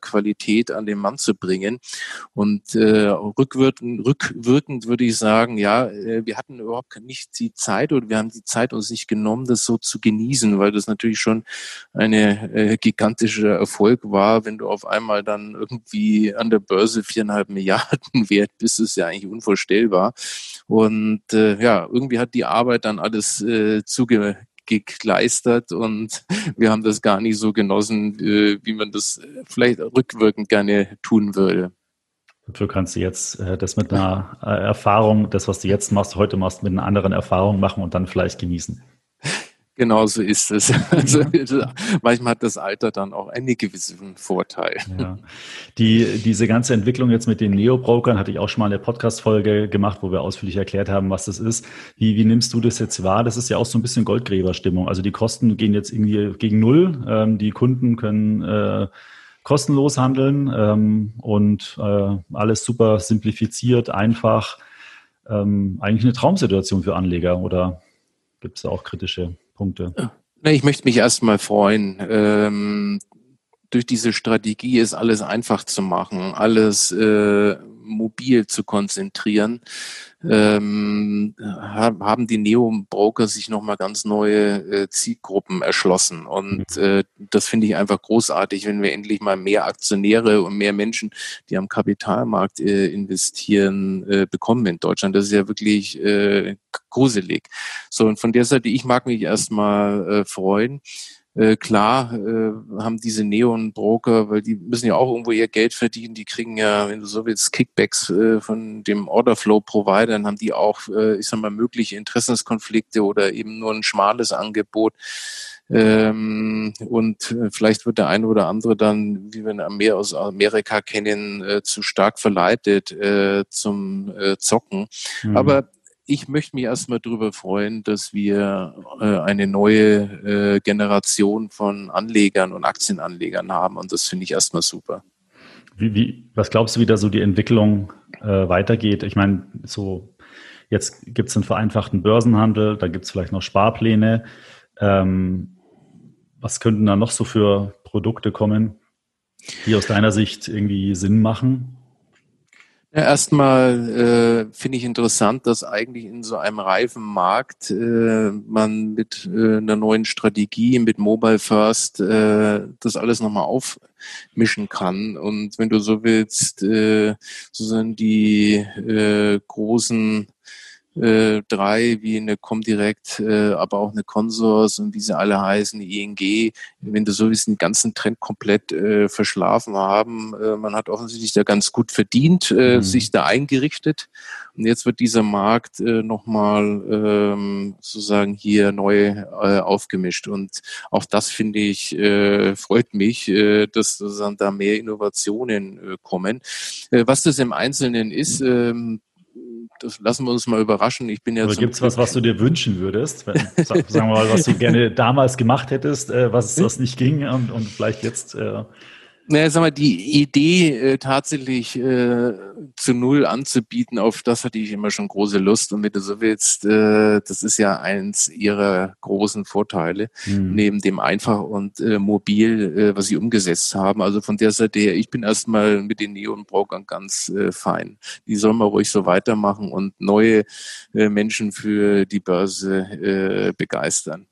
Qualität an den Mann zu bringen. Und rückwirkend würde ich sagen, wir hatten überhaupt nicht die Zeit oder wir haben die Zeit uns nicht genommen, das so zu genießen, weil das natürlich schon eine gigantische Erfolg war, wenn du auf einmal dann irgendwie an der Börse 4,5 Milliarden wert bist, ist ja eigentlich unvorstellbar. Und irgendwie hat die Arbeit dann alles zugekleistert und wir haben das gar nicht so genossen, wie man das vielleicht rückwirkend gerne tun würde. Dafür kannst du jetzt das mit einer Erfahrung, das, was du jetzt machst, heute machst, mit einer anderen Erfahrung machen und dann vielleicht genießen. Genau so ist es. Also, manchmal hat das Alter dann auch einen gewissen Vorteil. Ja. Diese ganze Entwicklung jetzt mit den Neobrokern hatte ich auch schon mal eine Podcast-Folge gemacht, wo wir ausführlich erklärt haben, was das ist. Wie nimmst du das jetzt wahr? Das ist ja auch so ein bisschen Goldgräberstimmung. Also die Kosten gehen jetzt irgendwie gegen null. Die Kunden können kostenlos handeln und alles super simplifiziert, einfach. Eigentlich eine Traumsituation für Anleger, oder gibt es auch kritische Punkte? Ich möchte mich erstmal freuen. Durch diese Strategie ist alles einfach zu machen, alles mobil zu konzentrieren. Haben die Neo-Broker sich nochmal ganz neue Zielgruppen erschlossen. Und das finde ich einfach großartig, wenn wir endlich mal mehr Aktionäre und mehr Menschen, die am Kapitalmarkt investieren, bekommen in Deutschland. Das ist ja wirklich gruselig. So, und von der Seite, ich mag mich erstmal freuen. Klar haben diese Neon-Broker, weil die müssen ja auch irgendwo ihr Geld verdienen, die kriegen ja, wenn du so willst, Kickbacks von dem Orderflow-Provider, dann haben die auch, mögliche Interessenskonflikte oder eben nur ein schmales Angebot. Und vielleicht wird der eine oder andere dann, wie wir ihn aus Amerika kennen, zu stark verleitet zum Zocken. Mhm. Aber ich möchte mich erstmal darüber freuen, dass wir eine neue Generation von Anlegern und Aktienanlegern haben und das finde ich erstmal super. Was glaubst du, wie da so die Entwicklung weitergeht? Ich meine, so jetzt gibt es einen vereinfachten Börsenhandel, da gibt es vielleicht noch Sparpläne. Was könnten da noch so für Produkte kommen? die aus deiner Sicht irgendwie Sinn machen? Ja, erstmal finde ich interessant, dass eigentlich in so einem reifen Markt man mit einer neuen Strategie, mit Mobile First, das alles nochmal aufmischen kann. Und wenn du so willst, sozusagen die großen drei, wie eine Comdirect, aber auch eine Consors und wie sie alle heißen, die ING, wenn du so willst, den ganzen Trend komplett verschlafen haben. Man hat offensichtlich da ganz gut verdient, sich da eingerichtet. Und jetzt wird dieser Markt nochmal sozusagen hier neu aufgemischt. Und auch das, finde ich, freut mich, dass sozusagen da mehr Innovationen kommen. Was das im Einzelnen ist, das lassen wir uns mal überraschen. Ich bin ja. Aber gibt es was du dir wünschen würdest? Sagen wir mal, was du gerne damals gemacht hättest, was nicht ging und vielleicht jetzt. Naja, sag mal, die Idee tatsächlich zu null anzubieten, auf das hatte ich immer schon große Lust. Und wenn du so willst, das ist ja eins ihrer großen Vorteile, neben dem einfach und mobil, was sie umgesetzt haben. Also von der Seite her, ich bin erstmal mit den Neon-Brokern ganz fein. Die sollen wir ruhig so weitermachen und neue Menschen für die Börse begeistern.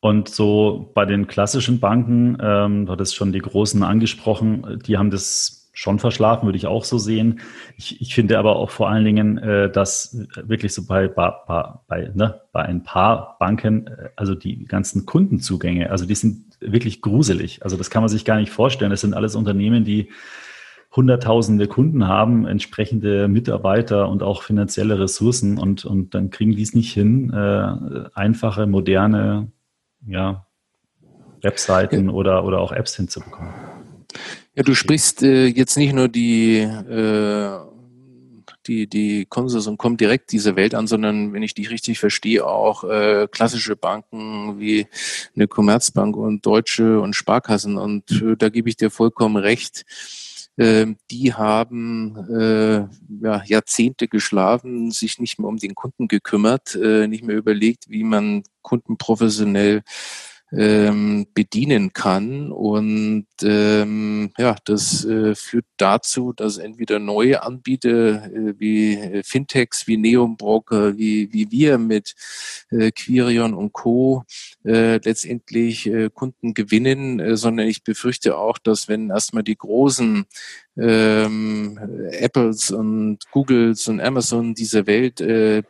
Und so bei den klassischen Banken, du hattest schon die Großen angesprochen, die haben das schon verschlafen, würde ich auch so sehen. Ich finde aber auch vor allen Dingen, dass wirklich so bei ein paar Banken, also die ganzen Kundenzugänge, also die sind wirklich gruselig. Also das kann man sich gar nicht vorstellen. Das sind alles Unternehmen, die hunderttausende Kunden haben, entsprechende Mitarbeiter und auch finanzielle Ressourcen. Und dann kriegen die es nicht hin, einfache, moderne, ja, Webseiten oder auch Apps hinzubekommen. Ja, du sprichst jetzt nicht nur die Consors und Comdirect diese Welt an, sondern, wenn ich dich richtig verstehe, auch klassische Banken wie eine Commerzbank und Deutsche und Sparkassen. Und da gebe ich dir vollkommen recht. Die haben Jahrzehnte geschlafen, sich nicht mehr um den Kunden gekümmert, nicht mehr überlegt, wie man Kunden professionell bedienen kann. Und das führt dazu, dass entweder neue Anbieter wie Fintechs, wie Neobroker, wie wir mit Quirion und Co. Letztendlich Kunden gewinnen, sondern ich befürchte auch, dass, wenn erstmal die großen Apples und Googles und Amazon dieser Welt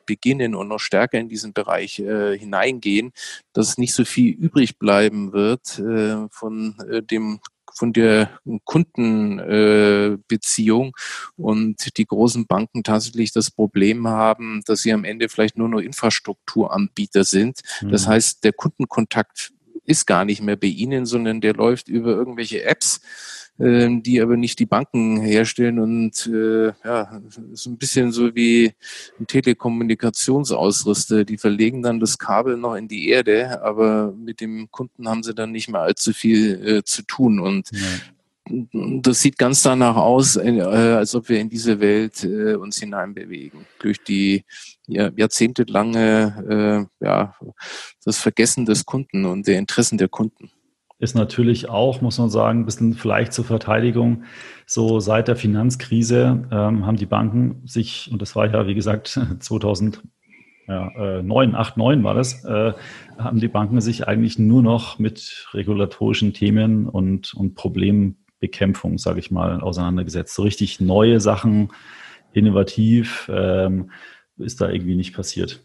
beginnen und noch stärker in diesen Bereich hineingehen, dass nicht so viel übrig bleiben wird von der Kundenbeziehung und die großen Banken tatsächlich das Problem haben, dass sie am Ende vielleicht nur noch Infrastrukturanbieter sind. Das heißt, der Kundenkontakt ist gar nicht mehr bei ihnen, sondern der läuft über irgendwelche Apps, die aber nicht die Banken herstellen. Und ist ein bisschen so wie ein Telekommunikationsausrüster. Die verlegen dann das Kabel noch in die Erde, aber mit dem Kunden haben sie dann nicht mehr allzu viel zu tun. Und das sieht ganz danach aus, als ob wir in diese Welt uns hineinbewegen. Durch die jahrzehntelange das Vergessen des Kunden und der Interessen der Kunden. Ist natürlich auch, muss man sagen, ein bisschen vielleicht zur Verteidigung, so seit der Finanzkrise haben die Banken sich, und das war ja, wie gesagt, 2009 war das, haben die Banken sich eigentlich nur noch mit regulatorischen Themen und Problembekämpfung, sage ich mal, auseinandergesetzt. So richtig neue Sachen, innovativ, ist da irgendwie nicht passiert.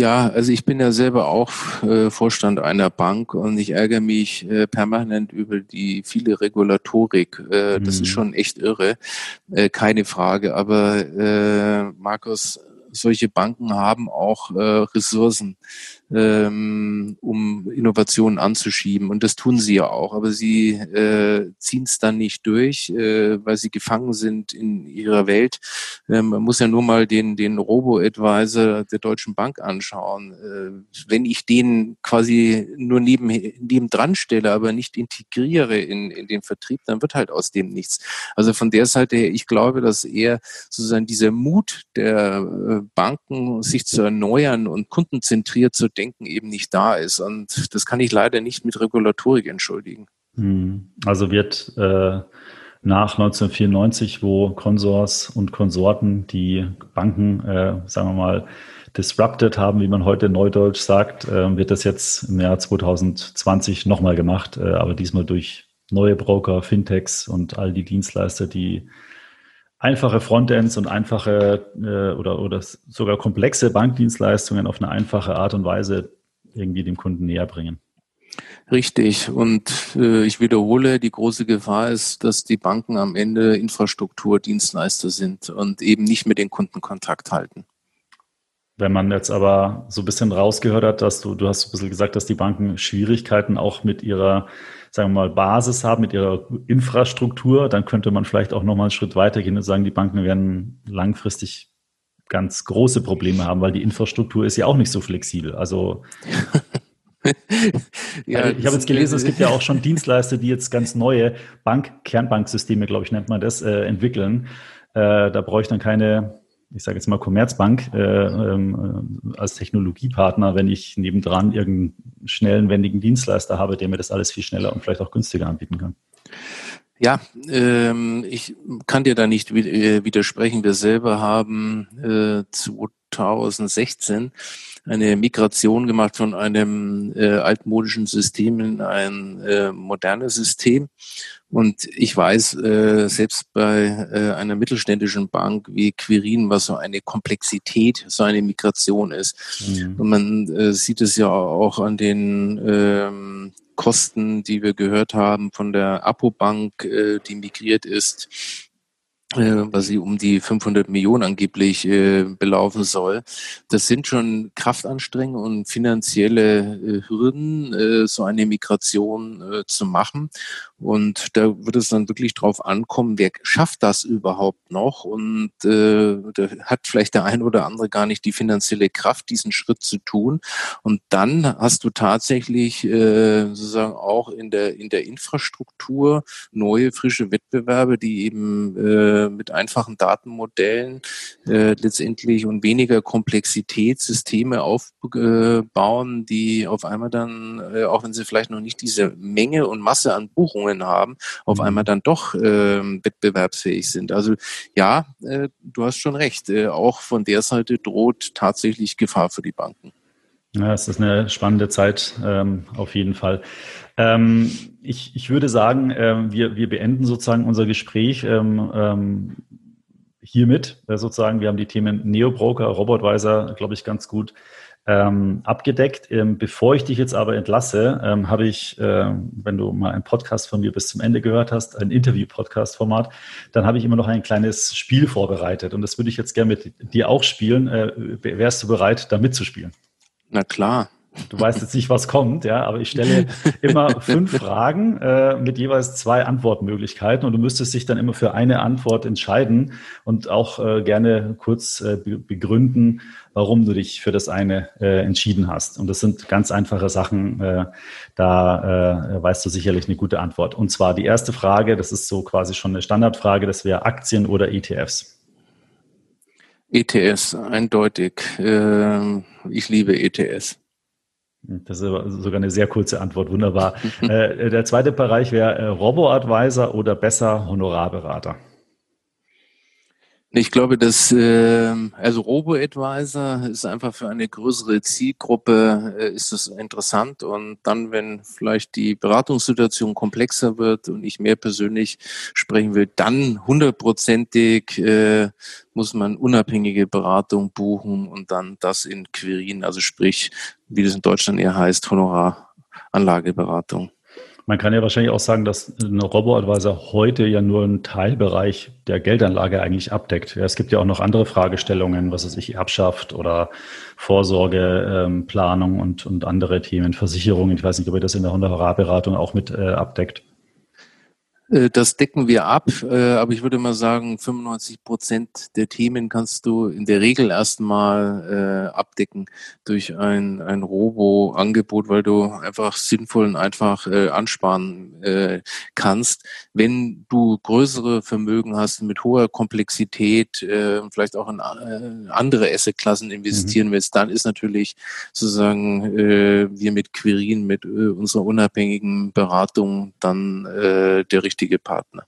Ja, also ich bin ja selber auch Vorstand einer Bank und ich ärgere mich permanent über die viele Regulatorik. Das ist schon echt irre, keine Frage. Aber Markus, solche Banken haben auch Ressourcen, um Innovationen anzuschieben. Und das tun sie ja auch. Aber sie ziehen es dann nicht durch, weil sie gefangen sind in ihrer Welt. Man muss ja nur mal den Robo-Advisor der Deutschen Bank anschauen. Wenn ich den quasi nur nebendran stelle, aber nicht integriere in den Vertrieb, dann wird halt aus dem nichts. Also von der Seite her, ich glaube, dass eher sozusagen dieser Mut der Banken, sich zu erneuern und kundenzentriert zu denken, eben nicht da ist. Und das kann ich leider nicht mit Regulatorik entschuldigen. Also wird nach 1994, wo Consors und Konsorten die Banken, sagen wir mal, disrupted haben, wie man heute in Neudeutsch sagt, wird das jetzt im Jahr 2020 nochmal gemacht, aber diesmal durch neue Broker, Fintechs und all die Dienstleister, die einfache Frontends und einfache oder sogar komplexe Bankdienstleistungen auf eine einfache Art und Weise irgendwie dem Kunden näher bringen. Richtig. Und ich wiederhole, die große Gefahr ist, dass die Banken am Ende Infrastrukturdienstleister sind und eben nicht mit den Kunden Kontakt halten. Wenn man jetzt aber so ein bisschen rausgehört hat, dass du hast ein bisschen gesagt, dass die Banken Schwierigkeiten auch mit ihrer, sagen wir mal, Basis haben, mit ihrer Infrastruktur, dann könnte man vielleicht auch nochmal einen Schritt weitergehen und sagen, die Banken werden langfristig ganz große Probleme haben, weil die Infrastruktur ist ja auch nicht so flexibel. Also ja, ich habe jetzt gelesen, es gibt ja auch schon Dienstleister, die jetzt ganz neue Kernbanksysteme, glaube ich, nennt man das, entwickeln. Da bräuchte dann keine, ich sage jetzt mal Commerzbank als Technologiepartner, wenn ich nebendran irgendeinen schnellen, wendigen Dienstleister habe, der mir das alles viel schneller und vielleicht auch günstiger anbieten kann. Ja, ich kann dir da nicht widersprechen. Wir selber haben 2016 eine Migration gemacht von einem altmodischen System in ein modernes System. Und ich weiß, selbst bei einer mittelständischen Bank wie Quirin, was so eine Komplexität, so eine Migration ist. Mhm. Und man sieht es ja auch an den Kosten, die wir gehört haben von der Apo-Bank, die migriert ist, was sie um die 500 Millionen angeblich belaufen soll. Das sind schon Kraftanstrengungen und finanzielle Hürden, so eine Migration zu machen. Und da wird es dann wirklich drauf ankommen, wer schafft das überhaupt noch? Und da hat vielleicht der ein oder andere gar nicht die finanzielle Kraft, diesen Schritt zu tun. Und dann hast du tatsächlich sozusagen auch in der Infrastruktur neue, frische Wettbewerbe, die eben mit einfachen Datenmodellen letztendlich und weniger Komplexität Systeme aufbauen, die auf einmal dann, auch wenn sie vielleicht noch nicht diese Menge und Masse an Buchungen haben, auf einmal dann doch wettbewerbsfähig sind. Also ja, du hast schon recht. Auch von der Seite droht tatsächlich Gefahr für die Banken. Ja, es ist eine spannende Zeit, auf jeden Fall. Ich würde sagen, wir beenden sozusagen unser Gespräch hiermit. Sozusagen, wir haben die Themen Neobroker, Robo-Advisor, glaube ich, ganz gut abgedeckt. Bevor ich dich jetzt aber entlasse, habe ich, wenn du mal einen Podcast von mir bis zum Ende gehört hast, ein Interview-Podcast-Format, dann habe ich immer noch ein kleines Spiel vorbereitet. Und das würde ich jetzt gerne mit dir auch spielen. Wärst du bereit, da mitzuspielen? Na klar. Du weißt jetzt nicht, was kommt, ja, aber ich stelle immer 5 Fragen mit jeweils 2 Antwortmöglichkeiten und du müsstest dich dann immer für eine Antwort entscheiden und auch gerne kurz begründen, warum du dich für das eine entschieden hast. Und das sind ganz einfache Sachen, da weißt du sicherlich eine gute Antwort. Und zwar die erste Frage, das ist so quasi schon eine Standardfrage, das wäre Aktien oder ETFs? ETS, eindeutig. Ich liebe ETS. Das ist aber sogar eine sehr kurze Antwort, wunderbar. Der zweite Bereich wäre Robo-Advisor oder besser Honorarberater. Ich glaube, dass also Robo-Advisor ist einfach für eine größere Zielgruppe ist das interessant und dann, wenn vielleicht die Beratungssituation komplexer wird und ich mehr persönlich sprechen will, dann 100%ig muss man unabhängige Beratung buchen und dann das in Quirin, also sprich, wie das in Deutschland eher heißt, Honoraranlageberatung. Man kann ja wahrscheinlich auch sagen, dass ein Robo-Advisor heute ja nur einen Teilbereich der Geldanlage eigentlich abdeckt. Ja, es gibt ja auch noch andere Fragestellungen, was weiß ich, Erbschaft oder Vorsorgeplanung und andere Themen, Versicherungen. Ich weiß nicht, ob ihr das in der Honorarberatung auch mit abdeckt. Das decken wir ab, aber ich würde mal sagen, 95% der Themen kannst du in der Regel erstmal abdecken durch ein Robo-Angebot, weil du einfach sinnvoll und einfach ansparen kannst. Wenn du größere Vermögen hast mit hoher Komplexität, vielleicht auch in andere Assetklassen investieren willst, dann ist natürlich sozusagen wir mit Quirin, mit unserer unabhängigen Beratung dann der richtige Partner.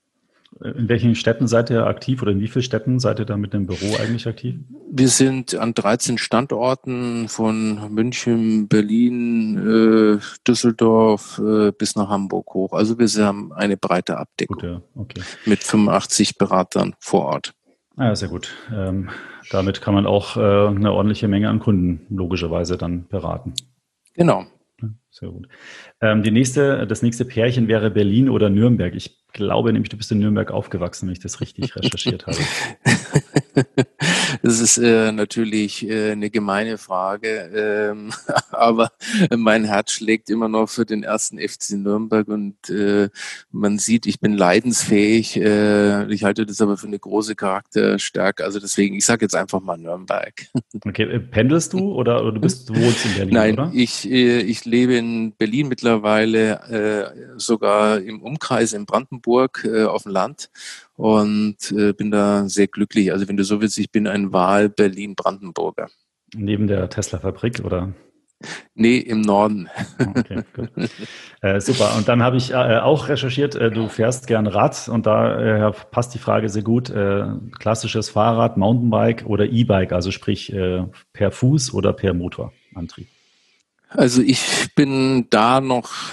In welchen Städten seid ihr aktiv oder in wie vielen Städten seid ihr da mit dem Büro eigentlich aktiv? Wir sind an 13 Standorten von München, Berlin, Düsseldorf bis nach Hamburg hoch. Also wir haben eine breite Abdeckung. Gut, ja. Okay. Mit 85 Beratern vor Ort. Ja, sehr gut. Damit kann man auch eine ordentliche Menge an Kunden logischerweise dann beraten. Genau. Sehr gut. Das nächste Pärchen wäre Berlin oder Nürnberg. Ich glaube nämlich, du bist in Nürnberg aufgewachsen, wenn ich das richtig recherchiert habe. Das ist natürlich eine gemeine Frage, aber mein Herz schlägt immer noch für den ersten FC Nürnberg und man sieht, ich bin leidensfähig. Ich halte das aber für eine große Charakterstärke. Also deswegen, ich sage jetzt einfach mal Nürnberg. Okay, pendelst du oder du wohnst in Berlin? Nein, oder? Ich lebe in Berlin mittlerweile, sogar im Umkreis in Brandenburg auf dem Land. Und bin da sehr glücklich. Also wenn du so willst, ich bin ein Wahl-Berlin-Brandenburger. Neben der Tesla-Fabrik, oder? Nee, im Norden. Okay, gut. Super. Und dann habe ich auch recherchiert, du fährst gern Rad. Und da passt die Frage sehr gut. Klassisches Fahrrad, Mountainbike oder E-Bike? Also sprich per Fuß oder per Motorantrieb? Also ich bin da noch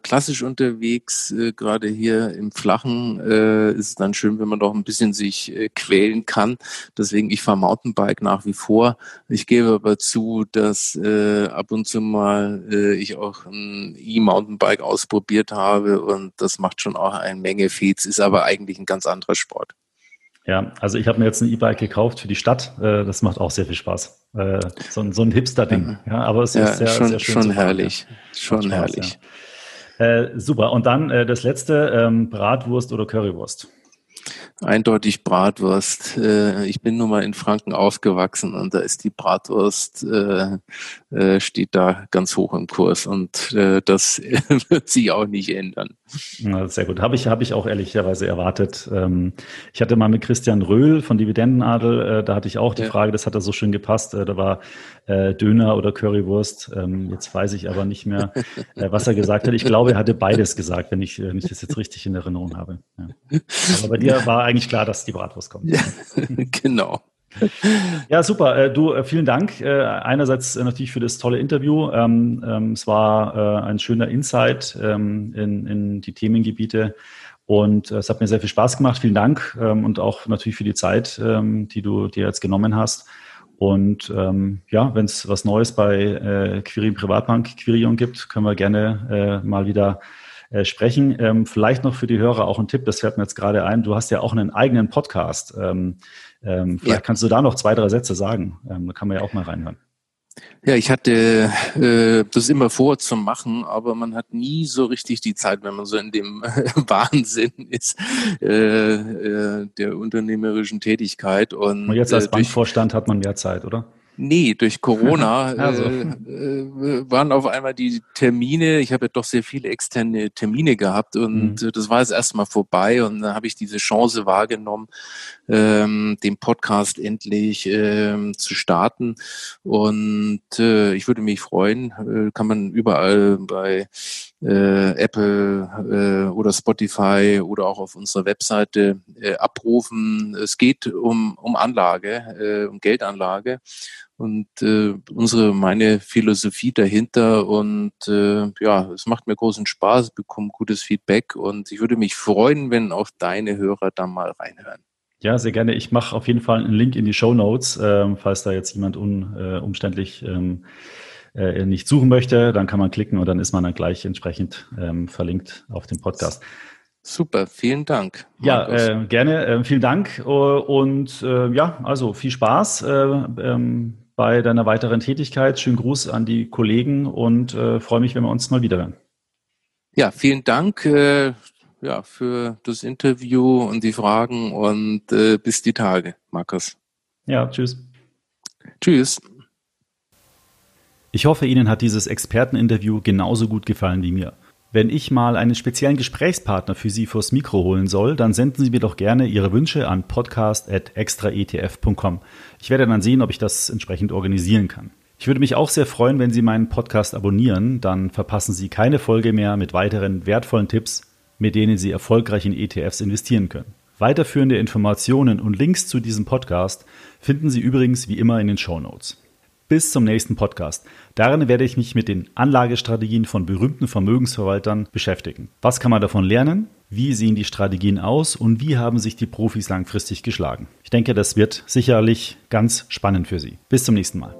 klassisch unterwegs, gerade hier im Flachen ist es dann schön, wenn man doch ein bisschen sich quälen kann. Deswegen, ich fahre Mountainbike nach wie vor. Ich gebe aber zu, dass ab und zu mal ich auch ein E-Mountainbike ausprobiert habe und das macht schon auch eine Menge Fetz, ist aber eigentlich ein ganz anderer Sport. Ja, also ich habe mir jetzt ein E-Bike gekauft für die Stadt. Das macht auch sehr viel Spaß. So ein Hipster-Ding. Ja, aber es ist ja, sehr schön. Schon herrlich. Schon herrlich. Ja. Super. Und dann das letzte, Bratwurst oder Currywurst? Eindeutig Bratwurst. Ich bin nun mal in Franken aufgewachsen und da ist die Bratwurst, steht da ganz hoch im Kurs und das wird sich auch nicht ändern. Na, sehr gut. Habe ich auch ehrlicherweise erwartet. Ich hatte mal mit Christian Röhl von Dividendenadel, da hatte ich auch die Frage, das hat da so schön gepasst. Da war Döner oder Currywurst. Jetzt weiß ich aber nicht mehr, was er gesagt hat. Ich glaube, er hatte beides gesagt, wenn ich das jetzt richtig in Erinnerung habe. Ja. Aber bei dir war eigentlich klar, dass die Bratwurst kommt. Ja, genau. Ja, super. Du, vielen Dank. Einerseits natürlich für das tolle Interview. Es war ein schöner Insight in die Themengebiete und es hat mir sehr viel Spaß gemacht. Vielen Dank und auch natürlich für die Zeit, die du dir jetzt genommen hast. Und ja, wenn es was Neues bei Quirin Privatbank, Quirion gibt, können wir gerne mal wieder sprechen. Vielleicht noch für die Hörer auch ein Tipp, das fällt mir jetzt gerade ein. Du hast ja auch einen eigenen Podcast. Vielleicht kannst du da noch 2, 3 Sätze sagen. Da kann man ja auch mal reinhören. Ja, ich hatte das immer vor zu machen, aber man hat nie so richtig die Zeit, wenn man so in dem Wahnsinn ist, der unternehmerischen Tätigkeit. Und jetzt als Bankvorstand hat man mehr Zeit, oder? Nee, durch Corona waren auf einmal die Termine, ich habe ja doch sehr viele externe Termine gehabt und das war jetzt erstmal vorbei und dann habe ich diese Chance wahrgenommen, den Podcast endlich zu starten und ich würde mich freuen, kann man überall bei Apple oder Spotify oder auch auf unserer Webseite abrufen. Es geht um Anlage, um Geldanlage und meine Philosophie dahinter und es macht mir großen Spaß, bekomme gutes Feedback und ich würde mich freuen, wenn auch deine Hörer da mal reinhören. Ja, sehr gerne. Ich mache auf jeden Fall einen Link in die Shownotes, falls da jetzt jemand umständlich nicht suchen möchte, dann kann man klicken und dann ist man dann gleich entsprechend verlinkt auf den Podcast. Super, vielen Dank. Markus. Ja, gerne, vielen Dank und also viel Spaß bei deiner weiteren Tätigkeit. Schönen Gruß an die Kollegen und freue mich, wenn wir uns mal wieder hören. Ja, vielen Dank. ja, für das Interview und die Fragen und bis die Tage, Markus. Ja, tschüss. Tschüss. Ich hoffe, Ihnen hat dieses Experteninterview genauso gut gefallen wie mir. Wenn ich mal einen speziellen Gesprächspartner für Sie vors Mikro holen soll, dann senden Sie mir doch gerne Ihre Wünsche an podcast@extraetf.com. Ich werde dann sehen, ob ich das entsprechend organisieren kann. Ich würde mich auch sehr freuen, wenn Sie meinen Podcast abonnieren. Dann verpassen Sie keine Folge mehr mit weiteren wertvollen Tipps, mit denen Sie erfolgreich in ETFs investieren können. Weiterführende Informationen und Links zu diesem Podcast finden Sie übrigens wie immer in den Shownotes. Bis zum nächsten Podcast. Darin werde ich mich mit den Anlagestrategien von berühmten Vermögensverwaltern beschäftigen. Was kann man davon lernen? Wie sehen die Strategien aus? Und wie haben sich die Profis langfristig geschlagen? Ich denke, das wird sicherlich ganz spannend für Sie. Bis zum nächsten Mal.